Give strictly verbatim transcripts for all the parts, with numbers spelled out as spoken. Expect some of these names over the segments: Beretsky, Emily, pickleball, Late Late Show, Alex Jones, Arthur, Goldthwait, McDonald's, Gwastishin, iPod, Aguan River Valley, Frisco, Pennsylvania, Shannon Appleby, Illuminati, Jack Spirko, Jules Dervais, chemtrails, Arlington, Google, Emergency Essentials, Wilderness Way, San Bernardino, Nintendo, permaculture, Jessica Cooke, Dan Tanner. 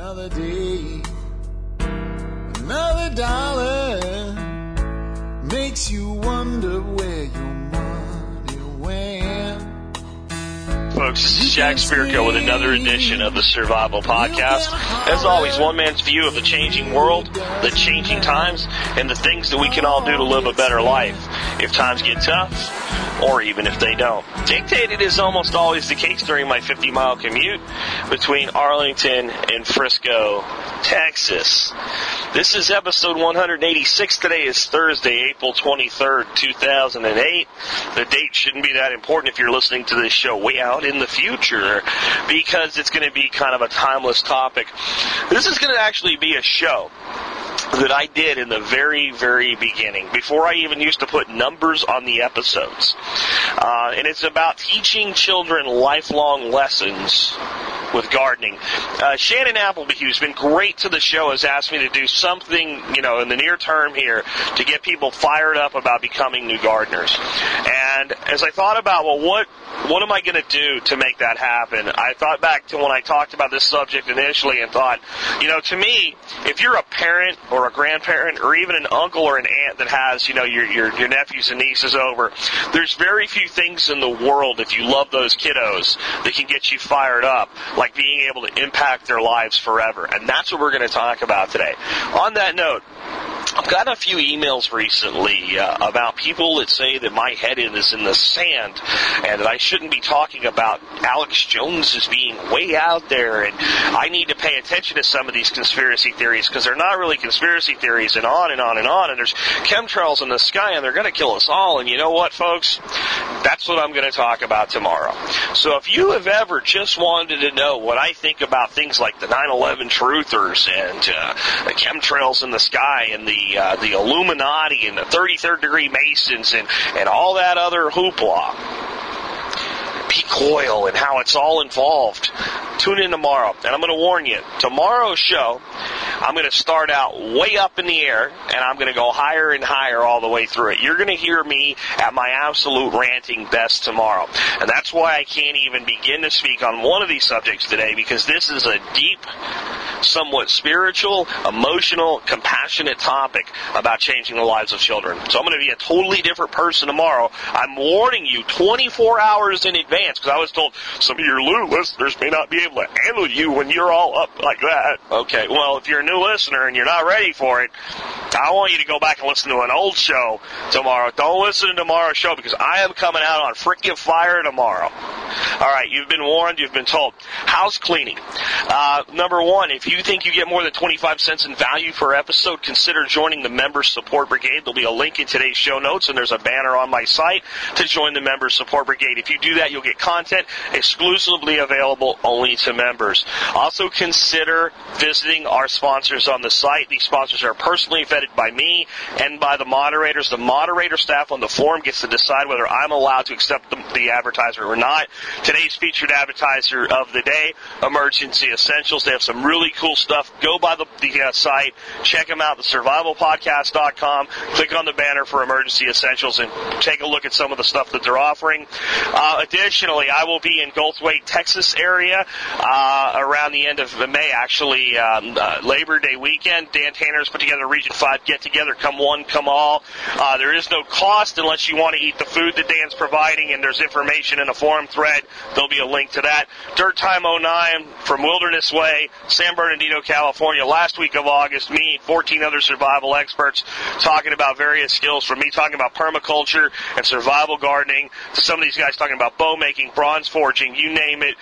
Another day, another dollar makes you wonder where your money went. Folks, this is Jack Spirko with another edition of the Survival Podcast. As always, one man's view of the changing world, the changing times, and the things that we can all do to live a better life if times get tough, or even if they don't. Dictated is almost always the case during my fifty-mile commute between Arlington and Frisco, Texas. This is episode one eighty-six. Today is Thursday, April twenty-third, two thousand eight. The date shouldn't be that important if you're listening to this show way out in the future, because it's going to be kind of a timeless topic. This is going to actually be a show that I did in the very, very beginning, before I even used to put numbers on the episodes. Uh, and it's about teaching children lifelong lessons with gardening. Uh, Shannon Appleby, who's been great to the show, has asked me to do something, you know, in the near term here to get people fired up about becoming new gardeners. And as I thought about, well, what what am I going to do to make that happen? I thought back to when I talked about this subject initially and thought, you know, to me, if you're a parent or a grandparent or even an uncle or an aunt that has, you know, your your, your nephews and nieces over, there's very few things in the world, if you love those kiddos, that can get you fired up like being able to impact their lives forever. And that's what we're going to talk about today. On that note, I've gotten a few emails recently uh, about people that say that my head is in the sand and that I shouldn't be talking about Alex Jones as being way out there, and I need to pay attention to some of these conspiracy theories because they're not really conspiracy theories, and on and on and on, and there's chemtrails in the sky and they're going to kill us all. And you know what, folks? That's what I'm going to talk about tomorrow. So if you have ever just wanted to know what I think about things like the nine eleven truthers and uh, the chemtrails in the sky and the The, uh, the Illuminati and the thirty-third degree Masons and, and all that other hoopla, peak oil and how it's all involved, tune in tomorrow. And I'm going to warn you, tomorrow's show, I'm going to start out way up in the air, and I'm going to go higher and higher all the way through it. You're going to hear me at my absolute ranting best tomorrow. And that's why I can't even begin to speak on one of these subjects today, because this is a deep, somewhat spiritual, emotional, compassionate topic about changing the lives of children. So I'm going to be a totally different person tomorrow. I'm warning you twenty-four hours in advance, because I was told some of your new listeners may not be able to handle you when you're all up like that. Okay, well, if you're a new listener and you're not ready for it, I want you to go back and listen to an old show tomorrow. Don't listen to tomorrow's show, because I am coming out on freaking fire tomorrow. All right, you've been warned, you've been told. House cleaning. Uh, number one, if you think you get more than twenty-five cents in value per episode, consider joining the Member Support Brigade. There'll be a link in today's show notes, and there's a banner on my site to join the Member Support Brigade. If you do that, you'll get content exclusively available only to members. Also, consider visiting our sponsors on the site. These sponsors are personally vetted by me and by the moderators. The moderator staff on the forum gets to decide whether I'm allowed to accept the, the advertiser or not. Today's featured advertiser of the day, Emergency Essentials. They have some really cool stuff. Go by the, the uh, site, check them out, the Survival Podcast dot com. Click on the banner for Emergency Essentials and take a look at some of the stuff that they're offering. Uh, additionally, I will be in Goldthwait, Texas area uh, around the end of May, actually um, uh, Labor Day weekend. Dan Tanner's put together a Region five get-together. Come one, come all. Uh, there is no cost unless you want to eat the food that Dan's providing, and there's information in a forum thread. There'll be a link to that. Dirt Time oh nine from Wilderness Way, San Bernardino, California. Last week of August, me and fourteen other survival experts talking about various skills, from me talking about permaculture and survival gardening to some of these guys talking about bow making, bronze forging, you name it.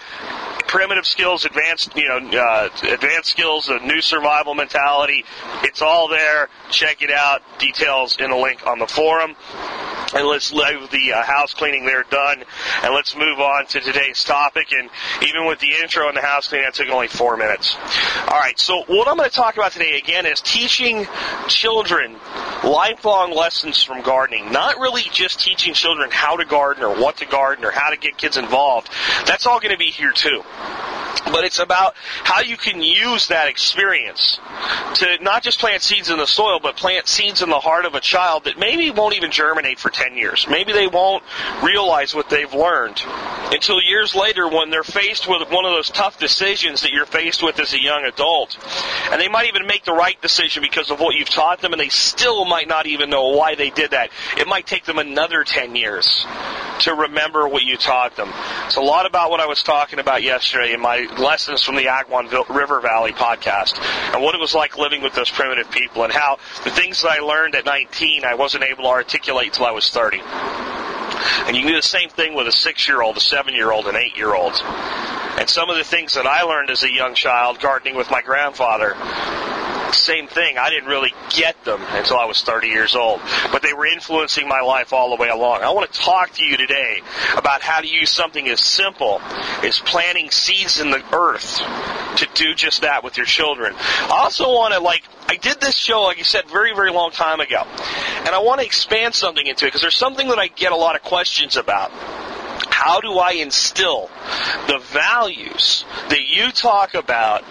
Primitive skills, advanced, you know, uh, advanced skills, a new survival mentality. It's all there. Check it out. Details in the link on the forum. And let's leave the uh, house cleaning there done, and let's move on to today's topic. And even with the intro and the house cleaning, that took only four minutes. All right, so what I'm going to talk about today, again, is teaching children lifelong lessons from gardening. Not really just teaching children how to garden or what to garden or how to get kids involved. That's all going to be here, too. But it's about how you can use that experience to not just plant seeds in the soil, but plant seeds in the heart of a child that maybe won't even germinate for ten years. Maybe they won't realize what they've learned until years later when they're faced with one of those tough decisions that you're faced with as a young adult. And they might even make the right decision because of what you've taught them, and they still might not even know why they did that. It might take them another ten years to remember what you taught them. It's a lot about what I was talking about yesterday in my lessons from the Aguan River Valley podcast, and what it was like living with those primitive people, and how the things that I learned at nineteen I wasn't able to articulate until I was thirty. And you can do the same thing with a six-year-old, a seven-year-old, an eight-year-old. And some of the things that I learned as a young child gardening with my grandfather, same thing. I didn't really get them until I was thirty years old, but they were influencing my life all the way along. I want to talk to you today about how to use something as simple as planting seeds in the earth to do just that with your children. I also want to, like, I did this show, like you said, very, very long time ago, and I want to expand something into it because there's something that I get a lot of questions about. How do I instill the values that you talk about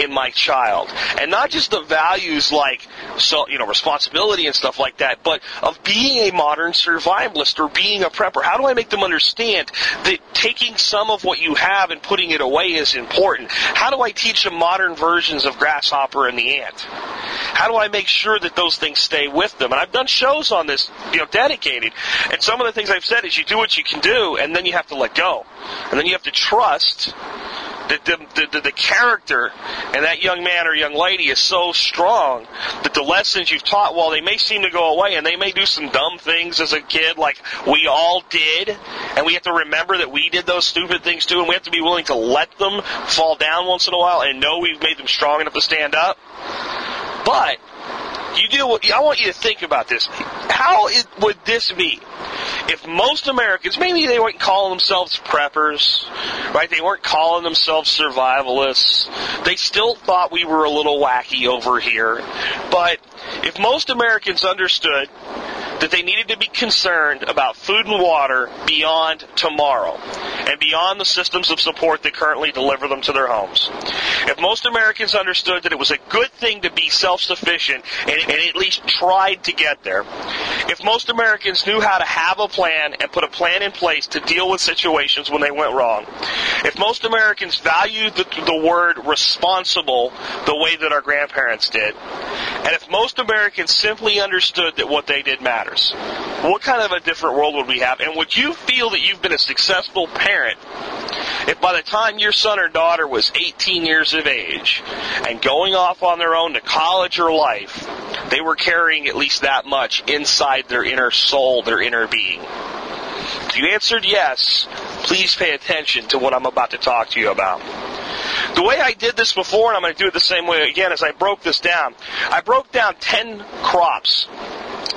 in my child? And not just the values like, so, you know, responsibility and stuff like that, but of being a modern survivalist or being a prepper. How do I make them understand that taking some of what you have and putting it away is important? How do I teach them modern versions of grasshopper and the ant? How do I make sure that those things stay with them? And I've done shows on this, you know, dedicated. And some of the things I've said is you do what you can do, and then you have to let go. And then you have to trust that the, the, the character and that young man or young lady is so strong that the lessons you've taught, while they may seem to go away and they may do some dumb things as a kid like we all did, and we have to remember that we did those stupid things too, and we have to be willing to let them fall down once in a while and know we've made them strong enough to stand up. But you do. I want you to think about this. How it, would this be if most Americans, maybe they weren't calling themselves preppers, right? They weren't calling themselves survivalists. They still thought we were a little wacky over here. But if most Americans understood that they needed to be concerned about food and water beyond tomorrow and beyond the systems of support that currently deliver them to their homes. If most Americans understood that it was a good thing to be self-sufficient and, and at least tried to get there, if most Americans knew how to have a plan and put a plan in place to deal with situations when they went wrong, if most Americans valued the, the word responsible the way that our grandparents did, and if most Americans simply understood that what they did mattered, what kind of a different world would we have? And would you feel that you've been a successful parent if by the time your son or daughter was eighteen years of age and going off on their own to college or life, they were carrying at least that much inside their inner soul, their inner being? If you answered yes, please pay attention to what I'm about to talk to you about. The way I did this before, and I'm going to do it the same way again, is I broke this down. I broke down ten crops.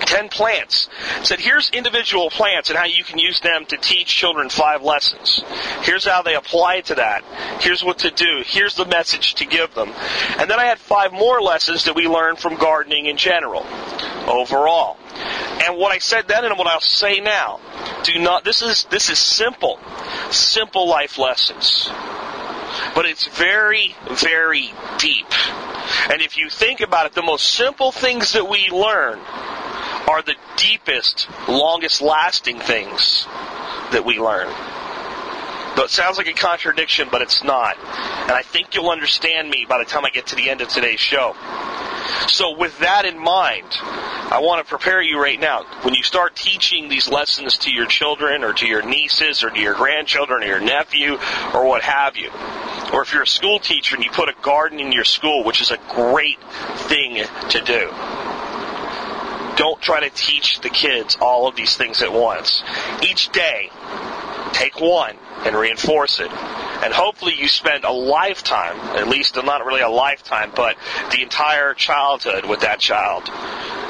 Ten plants. It said, here's individual plants and how you can use them to teach children five lessons. Here's how they apply to that. Here's what to do. Here's the message to give them. And then I had five more lessons that we learned from gardening in general, overall. And what I said then and what I'll say now, do not, this is, this is simple, simple life lessons. But it's very, very deep. And if you think about it, the most simple things that we learn are the deepest, longest-lasting things that we learn. Though it sounds like a contradiction, but it's not. And I think you'll understand me by the time I get to the end of today's show. So with that in mind, I want to prepare you right now. When you start teaching these lessons to your children or to your nieces or to your grandchildren or your nephew or what have you, or if you're a school teacher and you put a garden in your school, which is a great thing to do, don't try to teach the kids all of these things at once. Each day, take one and reinforce it. And hopefully you spend a lifetime, at least not really a lifetime, but the entire childhood with that child.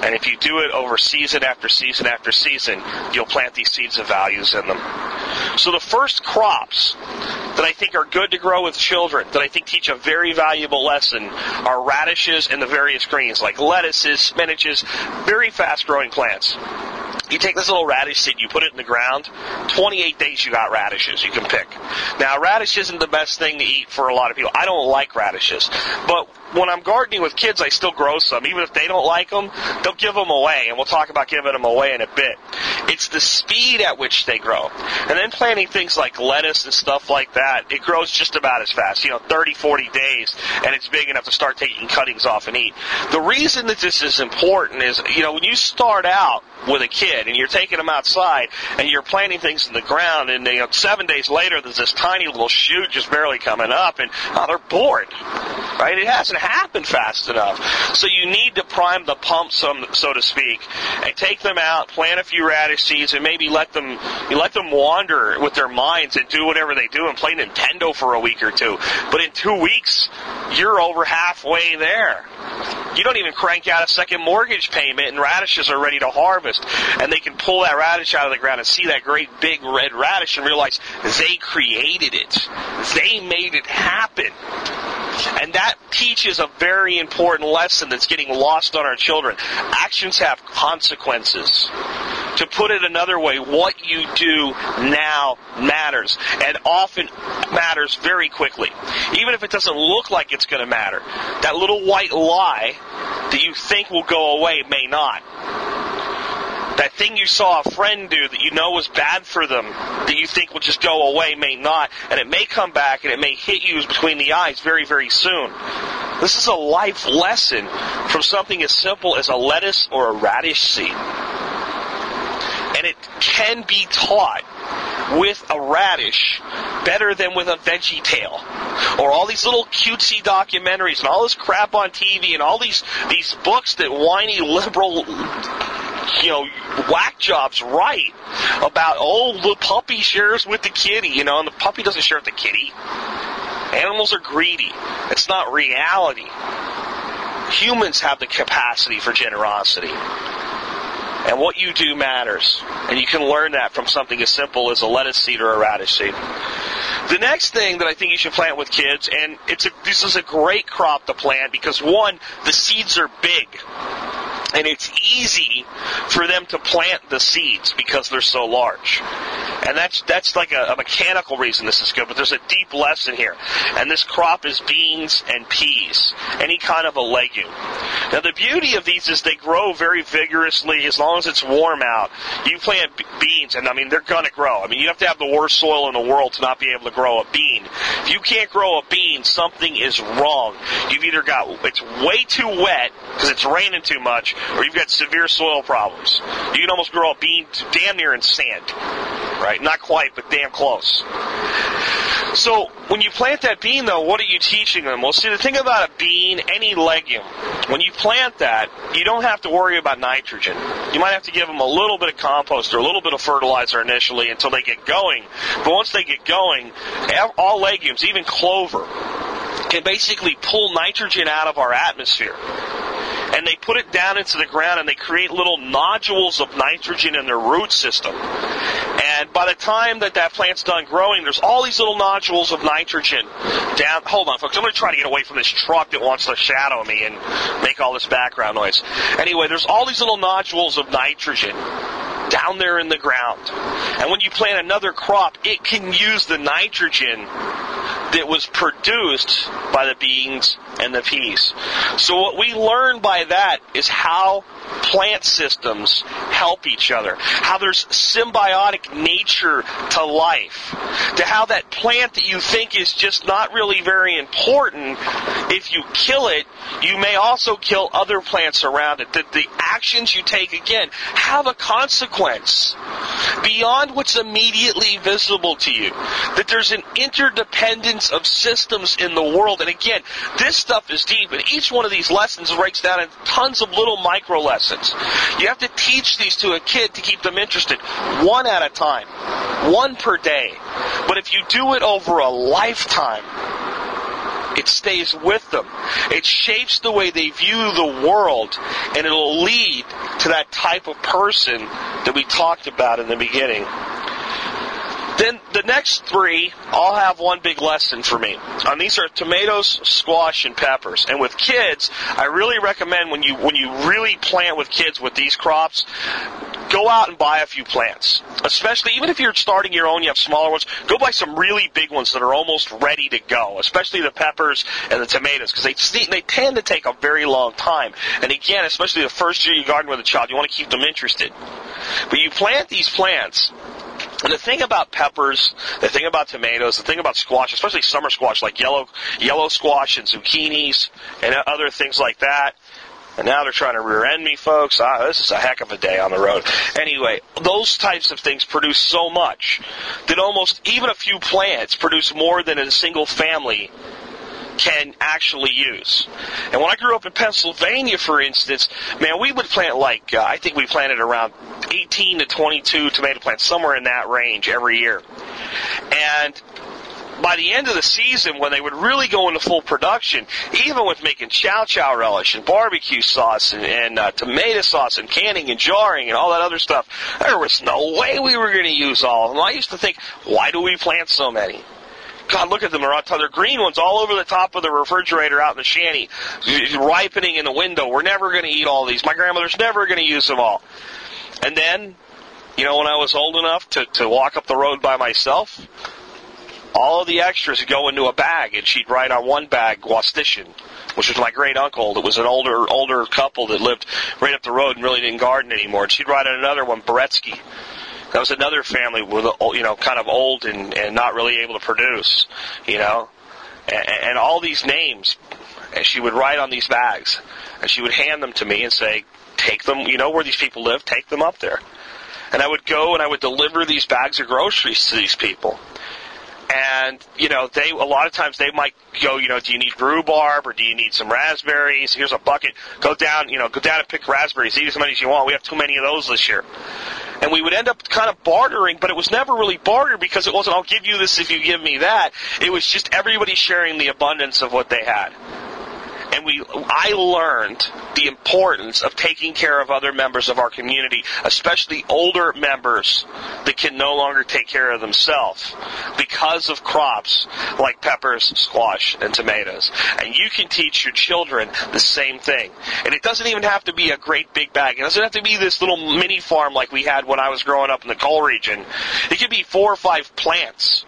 And if you do it over season after season after season, you'll plant these seeds of values in them. So the first crops that I think are good to grow with children, that I think teach a very valuable lesson, are radishes and the various greens, like lettuces, spinaches, very fast-growing plants. You take this little radish seed, you put it in the ground, twenty-eight days you got radishes you can pick. Now, radish isn't the best thing to eat for a lot of people. I don't like radishes, but when I'm gardening with kids, I still grow some. Even if they don't like them, they'll give them away, and we'll talk about giving them away in a bit. It's the speed at which they grow. And then planting things like lettuce and stuff like that, it grows just about as fast, you know, thirty, forty days, and it's big enough to start taking cuttings off and eat. The reason that this is important is, you know, when you start out with a kid and you're taking them outside and you're planting things in the ground, and you know, seven days later there's this tiny little shoot just barely coming up, and oh, they're bored, right? It hasn't happen fast enough. So you need to prime the pump, some, so to speak, and take them out, plant a few radish seeds, and maybe let them you let them wander with their minds and do whatever they do and play Nintendo for a week or two. But in two weeks, you're over halfway there. You don't even crank out a second mortgage payment, and radishes are ready to harvest. And they can pull that radish out of the ground and see that great big red radish and realize they created it. They made it happen. And that teaches a very important lesson that's getting lost on our children. Actions have consequences. To put it another way, what you do now matters, and often matters very quickly. Even if it doesn't look like it's going to matter, that little white lie that you think will go away may not. That thing you saw a friend do that you know was bad for them, that you think will just go away, may not. And it may come back, and it may hit you between the eyes very, very soon. This is a life lesson from something as simple as a lettuce or a radish seed. And it can be taught with a radish better than with a veggie tale. Or all these little cutesy documentaries and all this crap on T V and all these, these books that whiny liberal... you know, whack jobs right about, oh, the puppy shares with the kitty, you know, and the puppy doesn't share with the kitty. Animals are greedy. It's not reality. Humans have the capacity for generosity. And what you do matters. And you can learn that from something as simple as a lettuce seed or a radish seed. The next thing that I think you should plant with kids, and it's a, this is a great crop to plant because, one, the seeds are big. And it's easy for them to plant the seeds because they're so large. And that's that's like a, a mechanical reason this is good, but there's a deep lesson here. And this crop is beans and peas, any kind of a legume. Now, the beauty of these is they grow very vigorously as long as it's warm out. You plant b- beans, and, I mean, they're going to grow. I mean, you have to have the worst soil in the world to not be able to grow a bean. If you can't grow a bean, something is wrong. You've either got it's way too wet because it's raining too much, or you've got severe soil problems. You can almost grow a bean damn near in sand, right? Not quite, but damn close. So when you plant that bean, though, what are you teaching them? Well, see, the thing about a bean, any legume, when you plant that, you don't have to worry about nitrogen. You might have to give them a little bit of compost or a little bit of fertilizer initially until they get going. But once they get going, all legumes, even clover, can basically pull nitrogen out of our atmosphere. And they put it down into the ground, and they create little nodules of nitrogen in their root system. And by the time that that plant's done growing, there's all these little nodules of nitrogen down. Hold on, folks. I'm going to try to get away from this truck that wants to shadow me and make all this background noise. Anyway, there's all these little nodules of nitrogen down there in the ground. And when you plant another crop, it can use the nitrogen that was produced by the beans and the peas. So what we learn by that is how plant systems help each other, how there's symbiotic nature to life, to how that plant that you think is just not really very important, if you kill it, you may also kill other plants around it, that the actions you take, again, have a consequence beyond what's immediately visible to you, that there's an interdependence of systems in the world. And again, this stuff is deep, and each one of these lessons breaks down in tons of little micro lessons. You have to teach these to a kid to keep them interested, one at a time, one per day. But if you do it over a lifetime, it stays with them. It shapes the way they view the world, and it'll lead to that type of person that we talked about in the beginning. Then the next three all have one big lesson for me. And these are tomatoes, squash, and peppers. And with kids, I really recommend when you when you really plant with kids with these crops, go out and buy a few plants. Especially, even if you're starting your own, you have smaller ones, go buy some really big ones that are almost ready to go, especially the peppers and the tomatoes, because they, they tend to take a very long time. And again, especially the first year you garden with a child, you want to keep them interested. But you plant these plants. And the thing about peppers, the thing about tomatoes, the thing about squash, especially summer squash, like yellow yellow squash and zucchinis and other things like that. And now they're trying to rear-end me, folks. Ah, this is a heck of a day on the road. Anyway, those types of things produce so much that almost even a few plants produce more than a single family can actually use. And when I grew up in Pennsylvania, for instance, man, we would plant like, uh, I think we planted around eighteen to twenty-two tomato plants, somewhere in that range every year. And by the end of the season, when they would really go into full production, even with making chow chow relish and barbecue sauce and, and uh, tomato sauce and canning and jarring and all that other stuff, there was no way we were going to use all of them. I used to think, why do we plant so many? God, look at them. They're, on top. They're green ones all over the top of the refrigerator out in the shanty, ripening in the window. We're never going to eat all these. My grandmother's never going to use them all. And then, you know, when I was old enough to, to walk up the road by myself, all of the extras would go into a bag, and she'd write on one bag, Gwastishin, which was my great uncle that was an older older couple that lived right up the road and really didn't garden anymore. And she'd write on another one, Beretsky. That was another family with, you know, kind of old and, and not really able to produce, you know. And, and all these names, and she would write on these bags, and she would hand them to me and say, take them, you know where these people live, take them up there. And I would go and I would deliver these bags of groceries to these people. And, you know, they a lot of times they might go, you know, do you need rhubarb or do you need some raspberries? Here's a bucket. Go down, you know, go down and pick raspberries. Eat as many as you want. We have too many of those this year. And we would end up kind of bartering, but it was never really barter because it wasn't, I'll give you this if you give me that. It was just everybody sharing the abundance of what they had. And we, I learned the importance of taking care of other members of our community, especially older members that can no longer take care of themselves because of crops like peppers, squash, and tomatoes. And you can teach your children the same thing. And it doesn't even have to be a great big bag. It doesn't have to be this little mini farm like we had when I was growing up in the coal region. It could be four or five plants,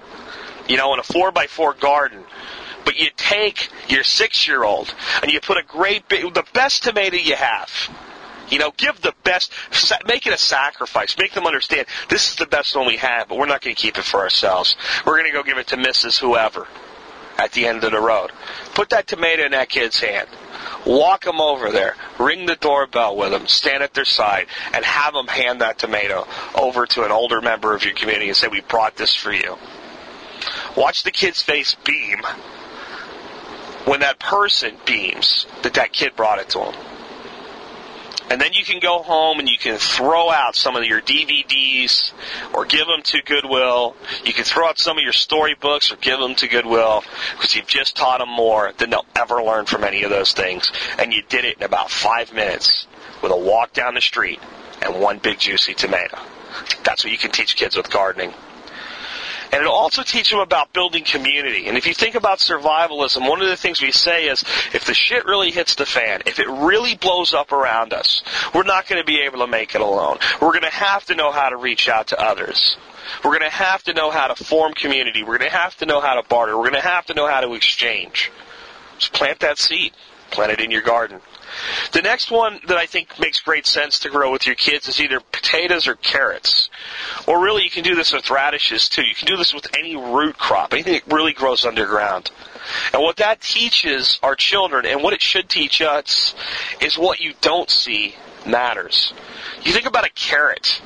you know, in a four by four garden. But you take your six-year-old and you put a great big, the best tomato you have. You know, give the best, make it a sacrifice. Make them understand this is the best one we have, but we're not going to keep it for ourselves. We're going to go give it to Missus Whoever at the end of the road. Put that tomato in that kid's hand. Walk them over there. Ring the doorbell with them. Stand at their side and have them hand that tomato over to an older member of your community and say, we brought this for you. Watch the kid's face beam when that person beams that that kid brought it to him. And then you can go home and you can throw out some of your D V Ds or give them to Goodwill. You can throw out some of your storybooks or give them to Goodwill because you've just taught them more than they'll ever learn from any of those things. And you did it in about five minutes with a walk down the street and one big juicy tomato. That's what you can teach kids with gardening. And it'll also teach them about building community. And if you think about survivalism, one of the things we say is, if the shit really hits the fan, if it really blows up around us, we're not going to be able to make it alone. We're going to have to know how to reach out to others. We're going to have to know how to form community. We're going to have to know how to barter. We're going to have to know how to exchange. Just plant that seed. Plant it in your garden. The next one that I think makes great sense to grow with your kids is either potatoes or carrots. Or really you can do this with radishes too. You can do this with any root crop, anything that really grows underground. And what that teaches our children and what it should teach us is what you don't see matters. You think about a carrot,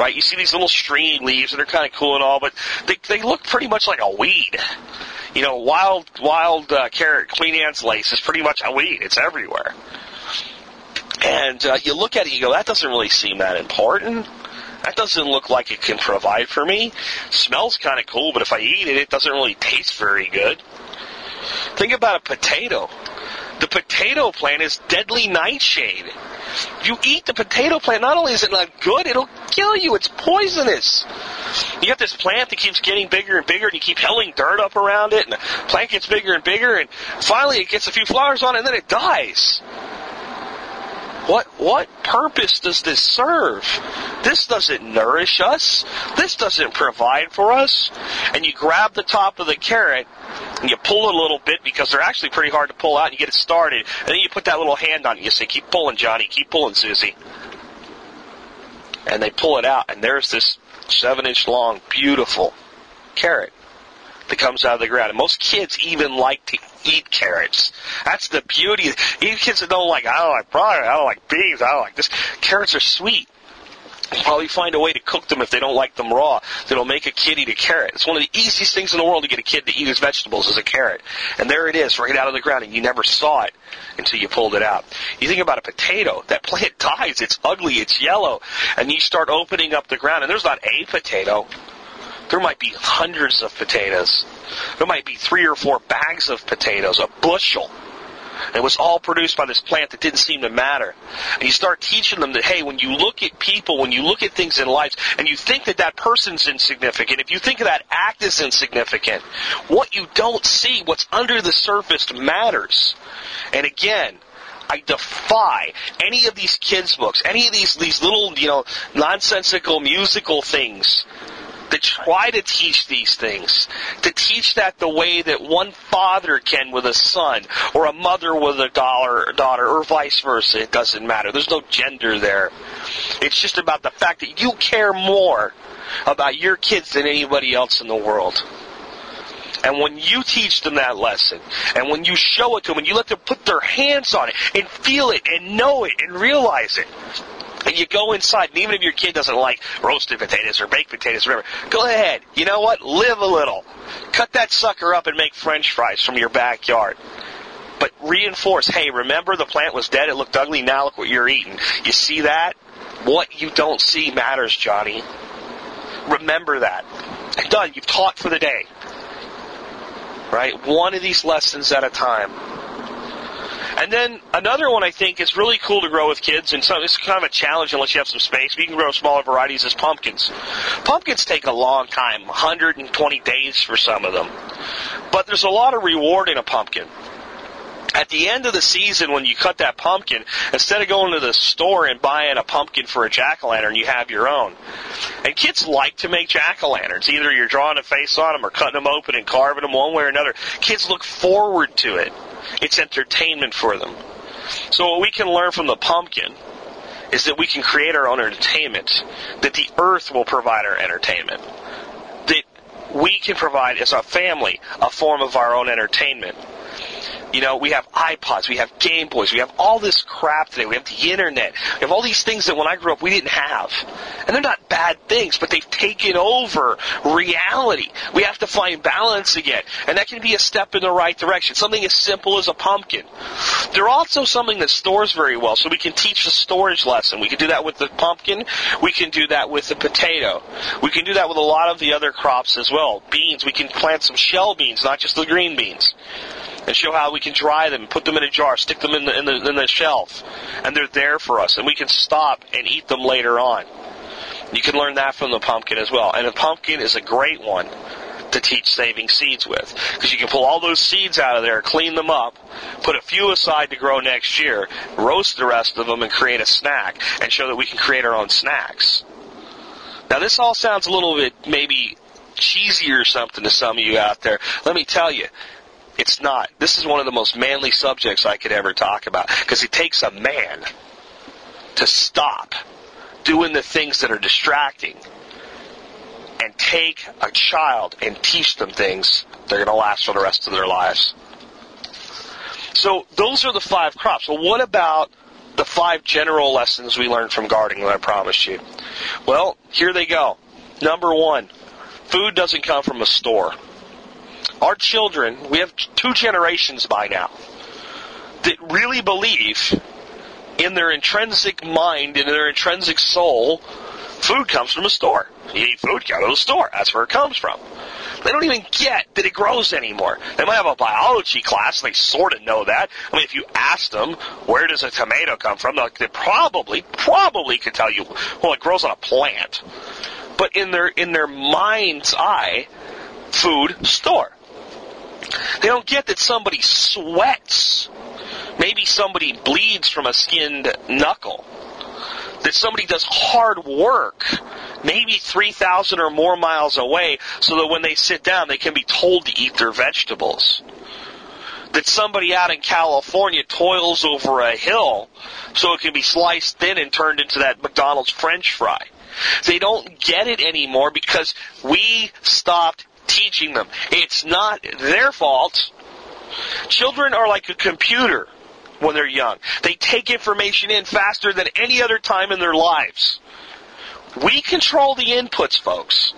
right? You see these little stringy leaves that are kind of cool and all, but they, they look pretty much like a weed. You know, wild wild uh, carrot, Queen Anne's lace is pretty much a weed. It's everywhere. And uh, you look at it, you go, that doesn't really seem that important. That doesn't look like it can provide for me. Smells kind of cool, but if I eat it, it doesn't really taste very good. Think about a potato. The potato plant is deadly nightshade. You eat the potato plant, not only is it not good, it'll kill you. It's poisonous. You got this plant that keeps getting bigger and bigger, and you keep helling dirt up around it, and the plant gets bigger and bigger, and finally it gets a few flowers on it, and then it dies. What what purpose does this serve? This doesn't nourish us. This doesn't provide for us. And you grab the top of the carrot and you pull it a little bit because they're actually pretty hard to pull out and you get it started. And then you put that little hand on it. You say, keep pulling, Johnny. Keep pulling, Susie. And they pull it out. And there's this seven-inch long, beautiful carrot that comes out of the ground. And most kids even like to eat carrots. That's the beauty. Even kids that don't like, I don't like broccoli, I don't like beans, I don't like this. Carrots are sweet. You'll probably find a way to cook them if they don't like them raw. That'll make a kid eat a carrot. It's one of the easiest things in the world to get a kid to eat his vegetables is a carrot. And there it is, right out of the ground, and you never saw it until you pulled it out. You think about a potato. That plant dies. It's ugly. It's yellow. And you start opening up the ground, and there's not a potato. There might be hundreds of potatoes. There might be three or four bags of potatoes, a bushel. And it was all produced by this plant that didn't seem to matter. And you start teaching them that, hey, when you look at people, when you look at things in life, and you think that that person's insignificant, if you think that act is insignificant, what you don't see, what's under the surface matters. And again, I defy any of these kids' books, any of these, these little, you know, nonsensical musical things to try to teach these things, to teach that the way that one father can with a son, or a mother with a daughter, or vice versa. It doesn't matter. There's no gender there. It's just about the fact that you care more about your kids than anybody else in the world. And when you teach them that lesson, and when you show it to them, and you let them put their hands on it, and feel it, and know it, and realize it, and you go inside, and even if your kid doesn't like roasted potatoes or baked potatoes or whatever, go ahead. You know what? Live a little. Cut that sucker up and make French fries from your backyard. But reinforce, hey, remember the plant was dead, it looked ugly, now look what you're eating. You see that? What you don't see matters, Johnny. Remember that. Done. You've taught for the day. Right? One of these lessons at a time. And then another one I think is really cool to grow with kids, and so it's kind of a challenge unless you have some space. But you can grow smaller varieties as pumpkins. Pumpkins take a long time, one hundred twenty days for some of them. But there's a lot of reward in a pumpkin. At the end of the season when you cut that pumpkin, instead of going to the store and buying a pumpkin for a jack-o'-lantern, you have your own. And kids like to make jack-o'-lanterns. Either you're drawing a face on them or cutting them open and carving them one way or another. Kids look forward to it. It's entertainment for them. So what we can learn from the pumpkin is that we can create our own entertainment, that the earth will provide our entertainment, that we can provide as a family a form of our own entertainment. You know, we have iPods, we have Game Boys, we have all this crap today, we have the internet, we have all these things that when I grew up we didn't have. And they're not bad things, but they've taken over reality. We have to find balance again. And that can be a step in the right direction. Something as simple as a pumpkin. They're also something that stores very well, so we can teach the storage lesson. We can do that with the pumpkin, we can do that with the potato. We can do that with a lot of the other crops as well. Beans, we can plant some shell beans, not just the green beans. And show how we can dry them, put them in a jar, stick them in the, in the in the shelf, and they're there for us. And we can stop and eat them later on. You can learn that from the pumpkin as well. And a pumpkin is a great one to teach saving seeds with, because you can pull all those seeds out of there, clean them up, put a few aside to grow next year, roast the rest of them, and create a snack, and show that we can create our own snacks. Now, this all sounds a little bit maybe cheesy or something to some of you out there. Let me tell you. It's not. This is one of the most manly subjects I could ever talk about, because it takes a man to stop doing the things that are distracting and take a child and teach them things that are going to last for the rest of their lives. So those are the five crops. Well, what about the five general lessons we learned from gardening that I promised you? Well, here they go. Number one, food doesn't come from a store. Our children, we have two generations by now that really believe in their intrinsic mind, in their intrinsic soul, food comes from a store. You eat food, go to the store. That's where it comes from. They don't even get that it grows anymore. They might have a biology class, and they sort of know that. I mean, if you ask them, where does a tomato come from, they probably, probably could tell you, well, it grows on a plant. But in their in their mind's eye, food, store. They don't get that somebody sweats, maybe somebody bleeds from a skinned knuckle, that somebody does hard work, maybe three thousand or more miles away, so that when they sit down, they can be told to eat their vegetables. That somebody out in California toils over a hill so it can be sliced thin and turned into that McDonald's French fry. They don't get it anymore because we stopped teaching them. It's not their fault. Children are like a computer when they're young. They take information in faster than any other time in their lives. We control the inputs, folks.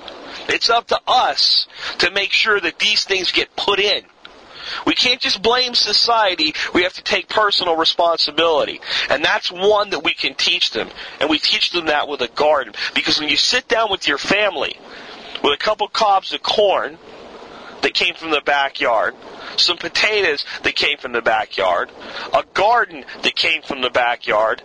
It's up to us to make sure that these things get put in. We can't just blame society. We have to take personal responsibility. And that's one that we can teach them. And we teach them that with a garden. Because when you sit down with your family with a couple cobs of corn that came from the backyard, some potatoes that came from the backyard, a garden that came from the backyard,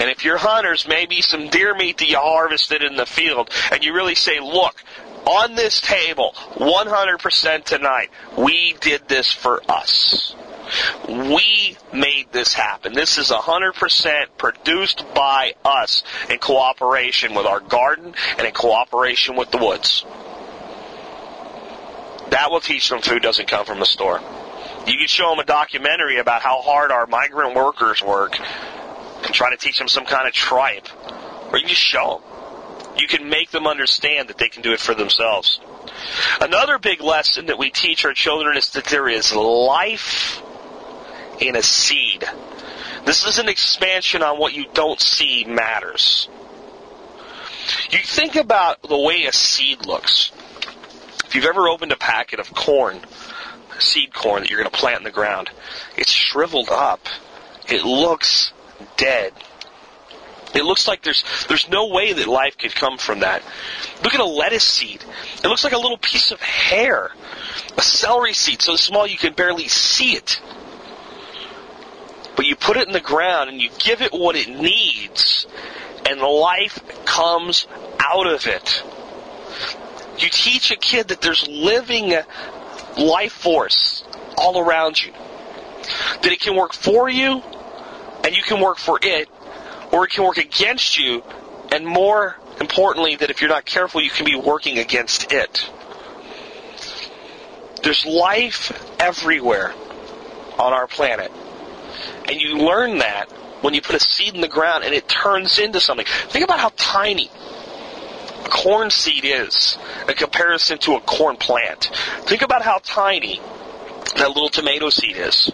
and if you're hunters, maybe some deer meat that you harvested in the field, and you really say, look, on this table, one hundred percent tonight, we did this for us. We made this happen. This is one hundred percent produced by us in cooperation with our garden and in cooperation with the woods. That will teach them food doesn't come from the store. You can show them a documentary about how hard our migrant workers work and try to teach them some kind of tripe. Or you can just show them. You can make them understand that they can do it for themselves. Another big lesson that we teach our children is that there is life in a seed. This is an expansion on what you don't see matters. You think about the way a seed looks. If you've ever opened a packet of corn, seed corn that you're going to plant in the ground, it's shriveled up. It looks dead. It looks like there's there's no way that life could come from that. Look at a lettuce seed. It looks like a little piece of hair. A celery seed so small you can barely see it. But you put it in the ground and you give it what it needs, and life comes out of it. You teach a kid that there's living life force all around you. That it can work for you, and you can work for it, or it can work against you, and more importantly, that if you're not careful, you can be working against it. There's life everywhere on our planet. And you learn that when you put a seed in the ground and it turns into something. Think about how tiny a corn seed is in comparison to a corn plant. Think about how tiny that little tomato seed is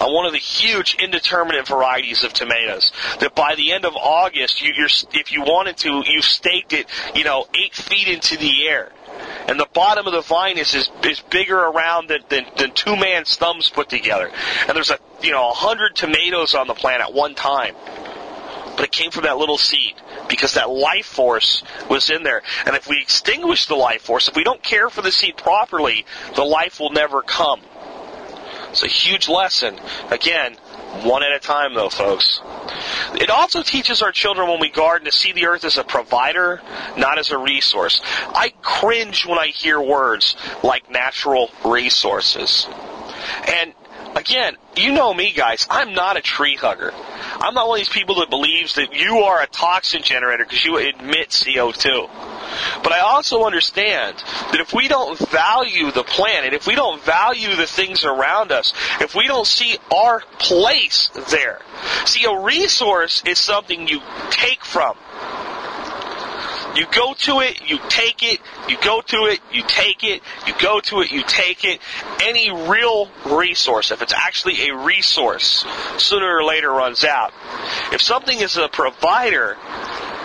on one of the huge indeterminate varieties of tomatoes that by the end of August, you, you're, if you wanted to, you've staked it, you know, eight feet into the air. And the bottom of the vine is is, is bigger around than, than, than two man's thumbs put together. And there's a you know a hundred tomatoes on the plant at one time. But it came from that little seed because that life force was in there. And if we extinguish the life force, if we don't care for the seed properly, the life will never come. It's a huge lesson. Again, one at a time though, folks. It also teaches our children when we garden to see the earth as a provider, not as a resource. I cringe when I hear words like natural resources. And again, you know me, guys. I'm not a tree hugger. I'm not one of these people that believes that you are a toxin generator because you emit C O two. But I also understand that if we don't value the planet, if we don't value the things around us, if we don't see our place there. See, a resource is something you take from. You go to it, you take it, you go to it, you take it, you go to it, you take it. Any real resource, if it's actually a resource, sooner or later runs out. If something is a provider,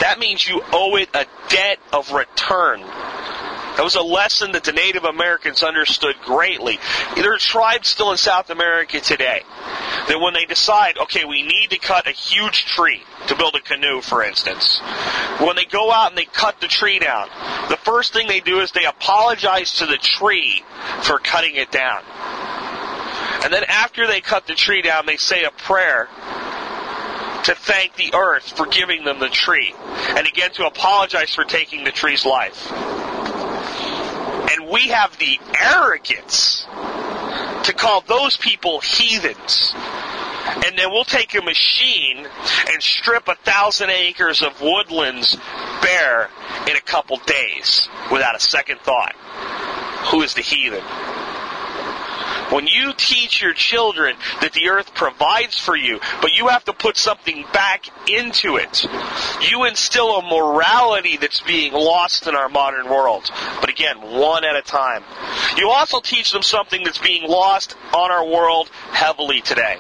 that means you owe it a debt of return. That was a lesson that the Native Americans understood greatly. There are tribes still in South America today that when they decide, okay, we need to cut a huge tree to build a canoe, for instance, when they go out and they cut the tree down, the first thing they do is they apologize to the tree for cutting it down. And then after they cut the tree down, they say a prayer to thank the earth for giving them the tree. And again, to apologize for taking the tree's life. And we have the arrogance to call those people heathens and then we'll take your machine and strip a thousand acres of woodlands bare in a couple days without a second thought. Who is the heathen? When you teach your children that the earth provides for you, but you have to put something back into it, you instill a morality that's being lost in our modern world. But again, one at a time. You also teach them something that's being lost on our world heavily today.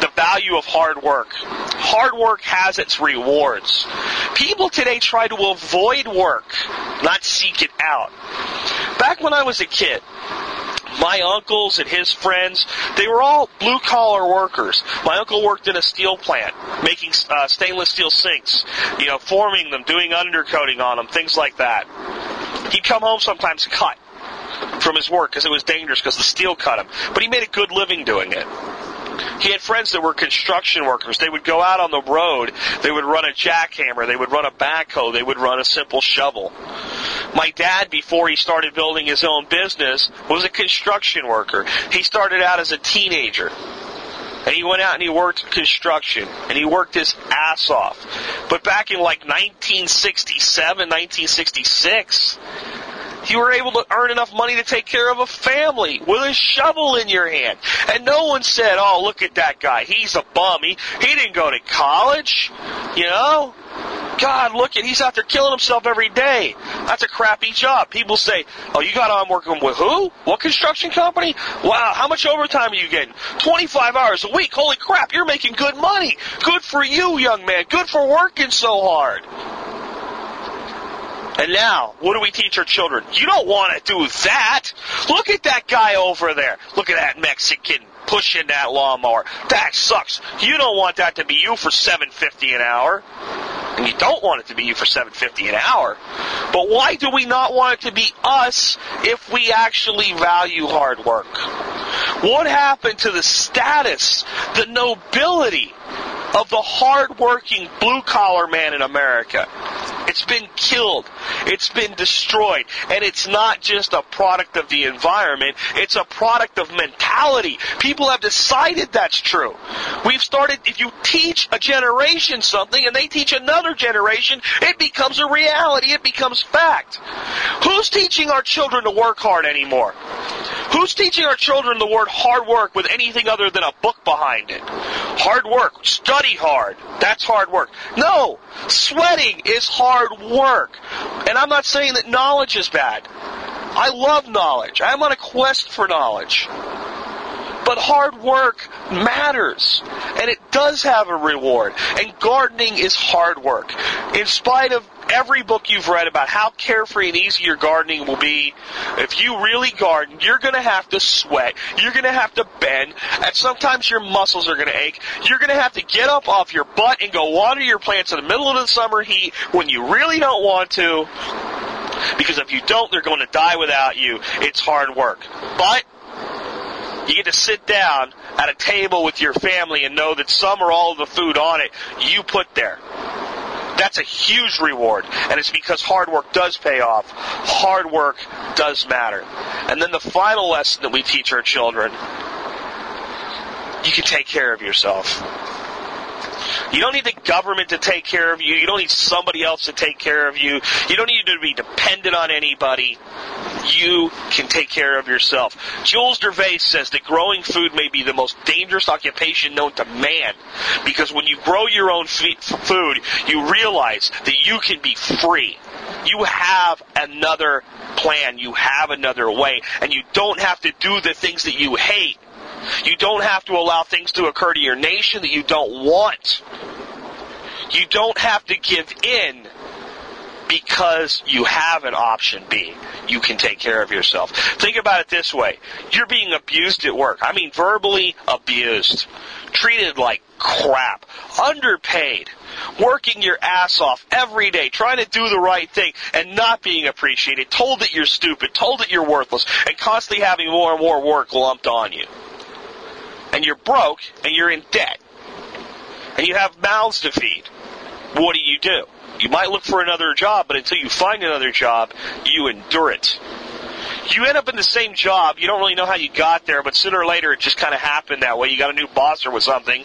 The value of hard work. Hard work has its rewards. People today try to avoid work, not seek it out. Back when I was a kid, my uncles and his friends, they were all blue-collar workers. My uncle worked in a steel plant, making uh, stainless steel sinks, you know, forming them, doing undercoating on them, things like that. He'd come home sometimes cut from his work because it was dangerous because the steel cut him. But he made a good living doing it. He had friends that were construction workers. They would go out on the road. They would run a jackhammer. They would run a backhoe. They would run a simple shovel. My dad, before he started building his own business, was a construction worker. He started out as a teenager. And he went out and he worked construction. And he worked his ass off. But back in like nineteen sixty-seven, nineteen sixty-six... you were able to earn enough money to take care of a family with a shovel in your hand. And no one said, oh, look at that guy. He's a bum. He, he didn't go to college, you know. God, look at, he's out there killing himself every day. That's a crappy job. People say, oh, you got on working with who? What construction company? Wow, how much overtime are you getting? twenty-five hours a week. Holy crap, you're making good money. Good for you, young man. Good for working so hard. And now, what do we teach our children? You don't want to do that. Look at that guy over there. Look at that Mexican pushing that lawnmower. That sucks. You don't want that to be you for seven fifty an hour. And you don't want it to be you for seven fifty an hour. But why do we not want it to be us if we actually value hard work? What happened to the status, the nobility of the hard-working blue-collar man in America? It's been killed. It's been destroyed. And it's not just a product of the environment. It's a product of mentality. People have decided that's true. We've started, if you teach a generation something and they teach another generation, it becomes a reality. It becomes fact. Who's teaching our children to work hard anymore? Who's teaching our children the word hard work with anything other than a book behind it? Hard work. Study hard. That's hard work. No. Sweating is hard work. And I'm not saying that knowledge is bad. I love knowledge. I'm on a quest for knowledge. But hard work matters, and it does have a reward, and gardening is hard work. In spite of every book you've read about how carefree and easy your gardening will be, if you really garden, you're going to have to sweat, you're going to have to bend, and sometimes your muscles are going to ache. You're going to have to get up off your butt and go water your plants in the middle of the summer heat when you really don't want to, because if you don't, they're going to die without you. It's hard work. But you get to sit down at a table with your family and know that some or all of the food on it you put there. That's a huge reward, and it's because hard work does pay off. Hard work does matter. And then the final lesson that we teach our children, you can take care of yourself. You don't need the government to take care of you. You don't need somebody else to take care of you. You don't need to be dependent on anybody. You can take care of yourself. Jules Dervais says that growing food may be the most dangerous occupation known to man, because when you grow your own food, you realize that you can be free. You have another plan. You have another way, and you don't have to do the things that you hate. You don't have to allow things to occur to your nation that you don't want. You don't have to give in because you have an option B. You can take care of yourself. Think about it this way. You're being abused at work. I mean verbally abused. Treated like crap. Underpaid. Working your ass off every day. Trying to do the right thing and not being appreciated. Told that you're stupid. Told that you're worthless. And constantly having more and more work lumped on you. And you're broke, and you're in debt, and you have mouths to feed. What do you do? You might look for another job, but until you find another job, you endure it. you end up in the same job. You don't really know how you got there, but sooner or later it just kind of happened that way. You got a new boss or with something.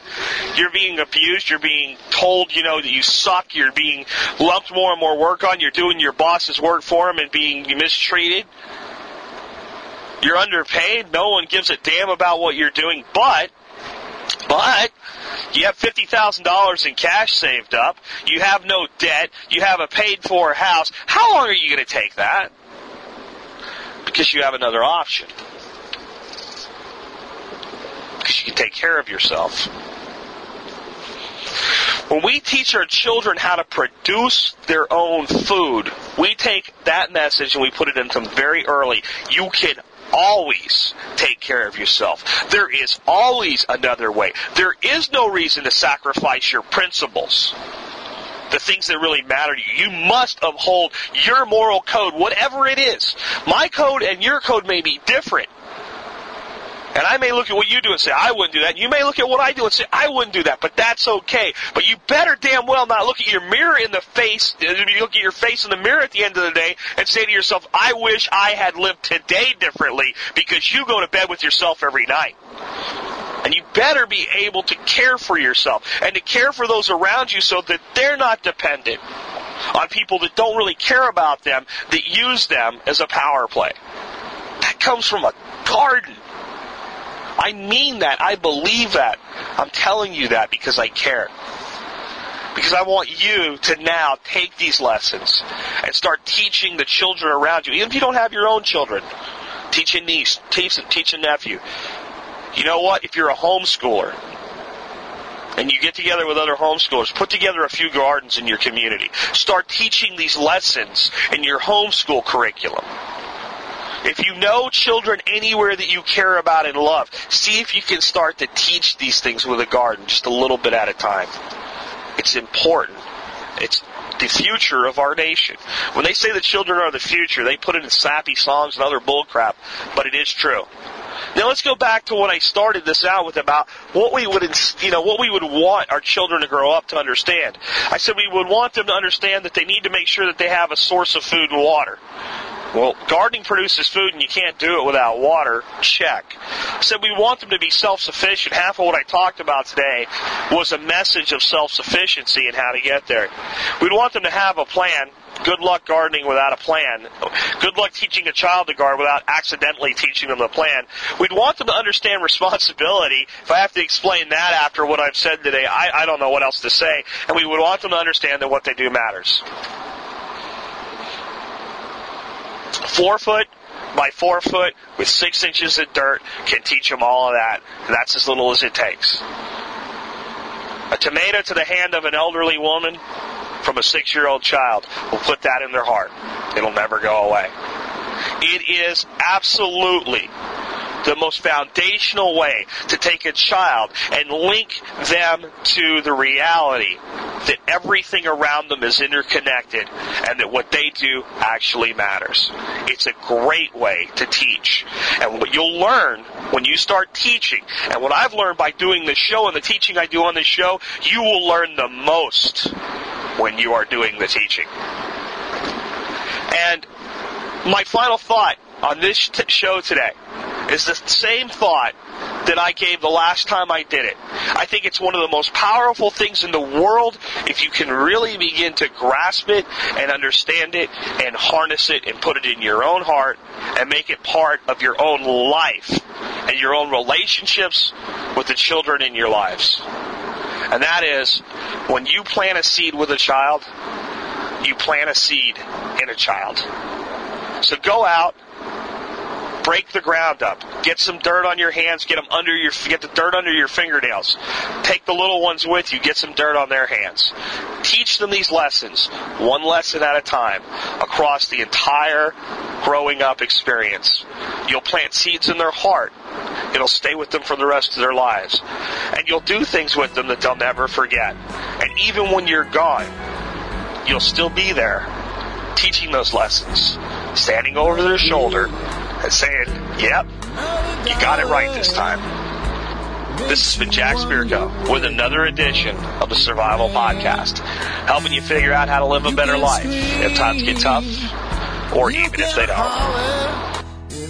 You're being abused. You're being told, you know, that you suck. You're being lumped more and more work on. You're doing your boss's work for him and being mistreated. You're underpaid. No one gives a damn about what you're doing, but... But you have fifty thousand dollars in cash saved up. You have no debt. You have a paid-for house. How long are you going to take that? Because you have another option. Because you can take care of yourself. When we teach our children how to produce their own food, we take that message and we put it in them very early. You can always take care of yourself. There is always another way. There is no reason to sacrifice your principles, the things that really matter to you. You must uphold your moral code, whatever it is. My code and your code may be different. And I may look at what you do and say, I wouldn't do that. And you may look at what I do and say, I wouldn't do that. But that's okay. But you better damn well not look at your mirror in the face, you look at your face in the mirror at the end of the day and say to yourself, I wish I had lived today differently, because you go to bed with yourself every night. And you better be able to care for yourself and to care for those around you so that they're not dependent on people that don't really care about them, that use them as a power play. That comes from a garden. I mean that. I believe that. I'm telling you that because I care. Because I want you to now take these lessons and start teaching the children around you. Even if you don't have your own children, teach a niece, teach, teach a nephew. You know what? If you're a homeschooler and you get together with other homeschoolers, put together a few gardens in your community. Start teaching these lessons in your homeschool curriculum. If you know children anywhere that you care about and love, see if you can start to teach these things with a garden, just a little bit at a time. It's important. It's the future of our nation. When they say the children are the future, they put it in sappy songs and other bullcrap, but it is true. Now let's go back to when I started this out with about what we would, you know, what we would want our children to grow up to understand. I said we would want them to understand that they need to make sure that they have a source of food and water. Well, gardening produces food and you can't do it without water. Check. So we want them to be self-sufficient. Half of what I talked about today was a message of self-sufficiency and how to get there. We'd want them to have a plan. Good luck gardening without a plan. Good luck teaching a child to garden without accidentally teaching them the plan. We'd want them to understand responsibility. If I have to explain that after what I've said today, I, I don't know what else to say. And we would want them to understand that what they do matters. Four foot by four foot with six inches of dirt can teach them all of that. That's as little as it takes. A tomato to the hand of an elderly woman from a six-year-old child will put that in their heart. It'll never go away. It is absolutely the most foundational way to take a child and link them to the reality that everything around them is interconnected and that what they do actually matters. It's a great way to teach. And what you'll learn when you start teaching, and what I've learned by doing this show and the teaching I do on this show, you will learn the most when you are doing the teaching. And my final thought on this t- show today is the same thought that I gave the last time I did it. I think it's one of the most powerful things in the world if you can really begin to grasp it and understand it and harness it and put it in your own heart and make it part of your own life and your own relationships with the children in your lives. And that is, when you plant a seed with a child, you plant a seed in a child. So go out, break the ground up. Get some dirt on your hands. Get them under your. Get the dirt under your fingernails. Take the little ones with you. Get some dirt on their hands. Teach them these lessons, one lesson at a time, across the entire growing up experience. You'll plant seeds in their heart. It'll stay with them for the rest of their lives. And you'll do things with them that they'll never forget. And even when you're gone, you'll still be there, teaching those lessons, standing over their shoulder, and saying, yep, you got it right this time. This has been Jack Spirko with another edition of the Survival Podcast, helping you figure out how to live a better life if times get tough, or even if they don't.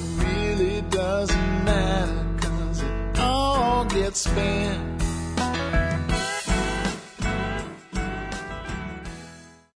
that's been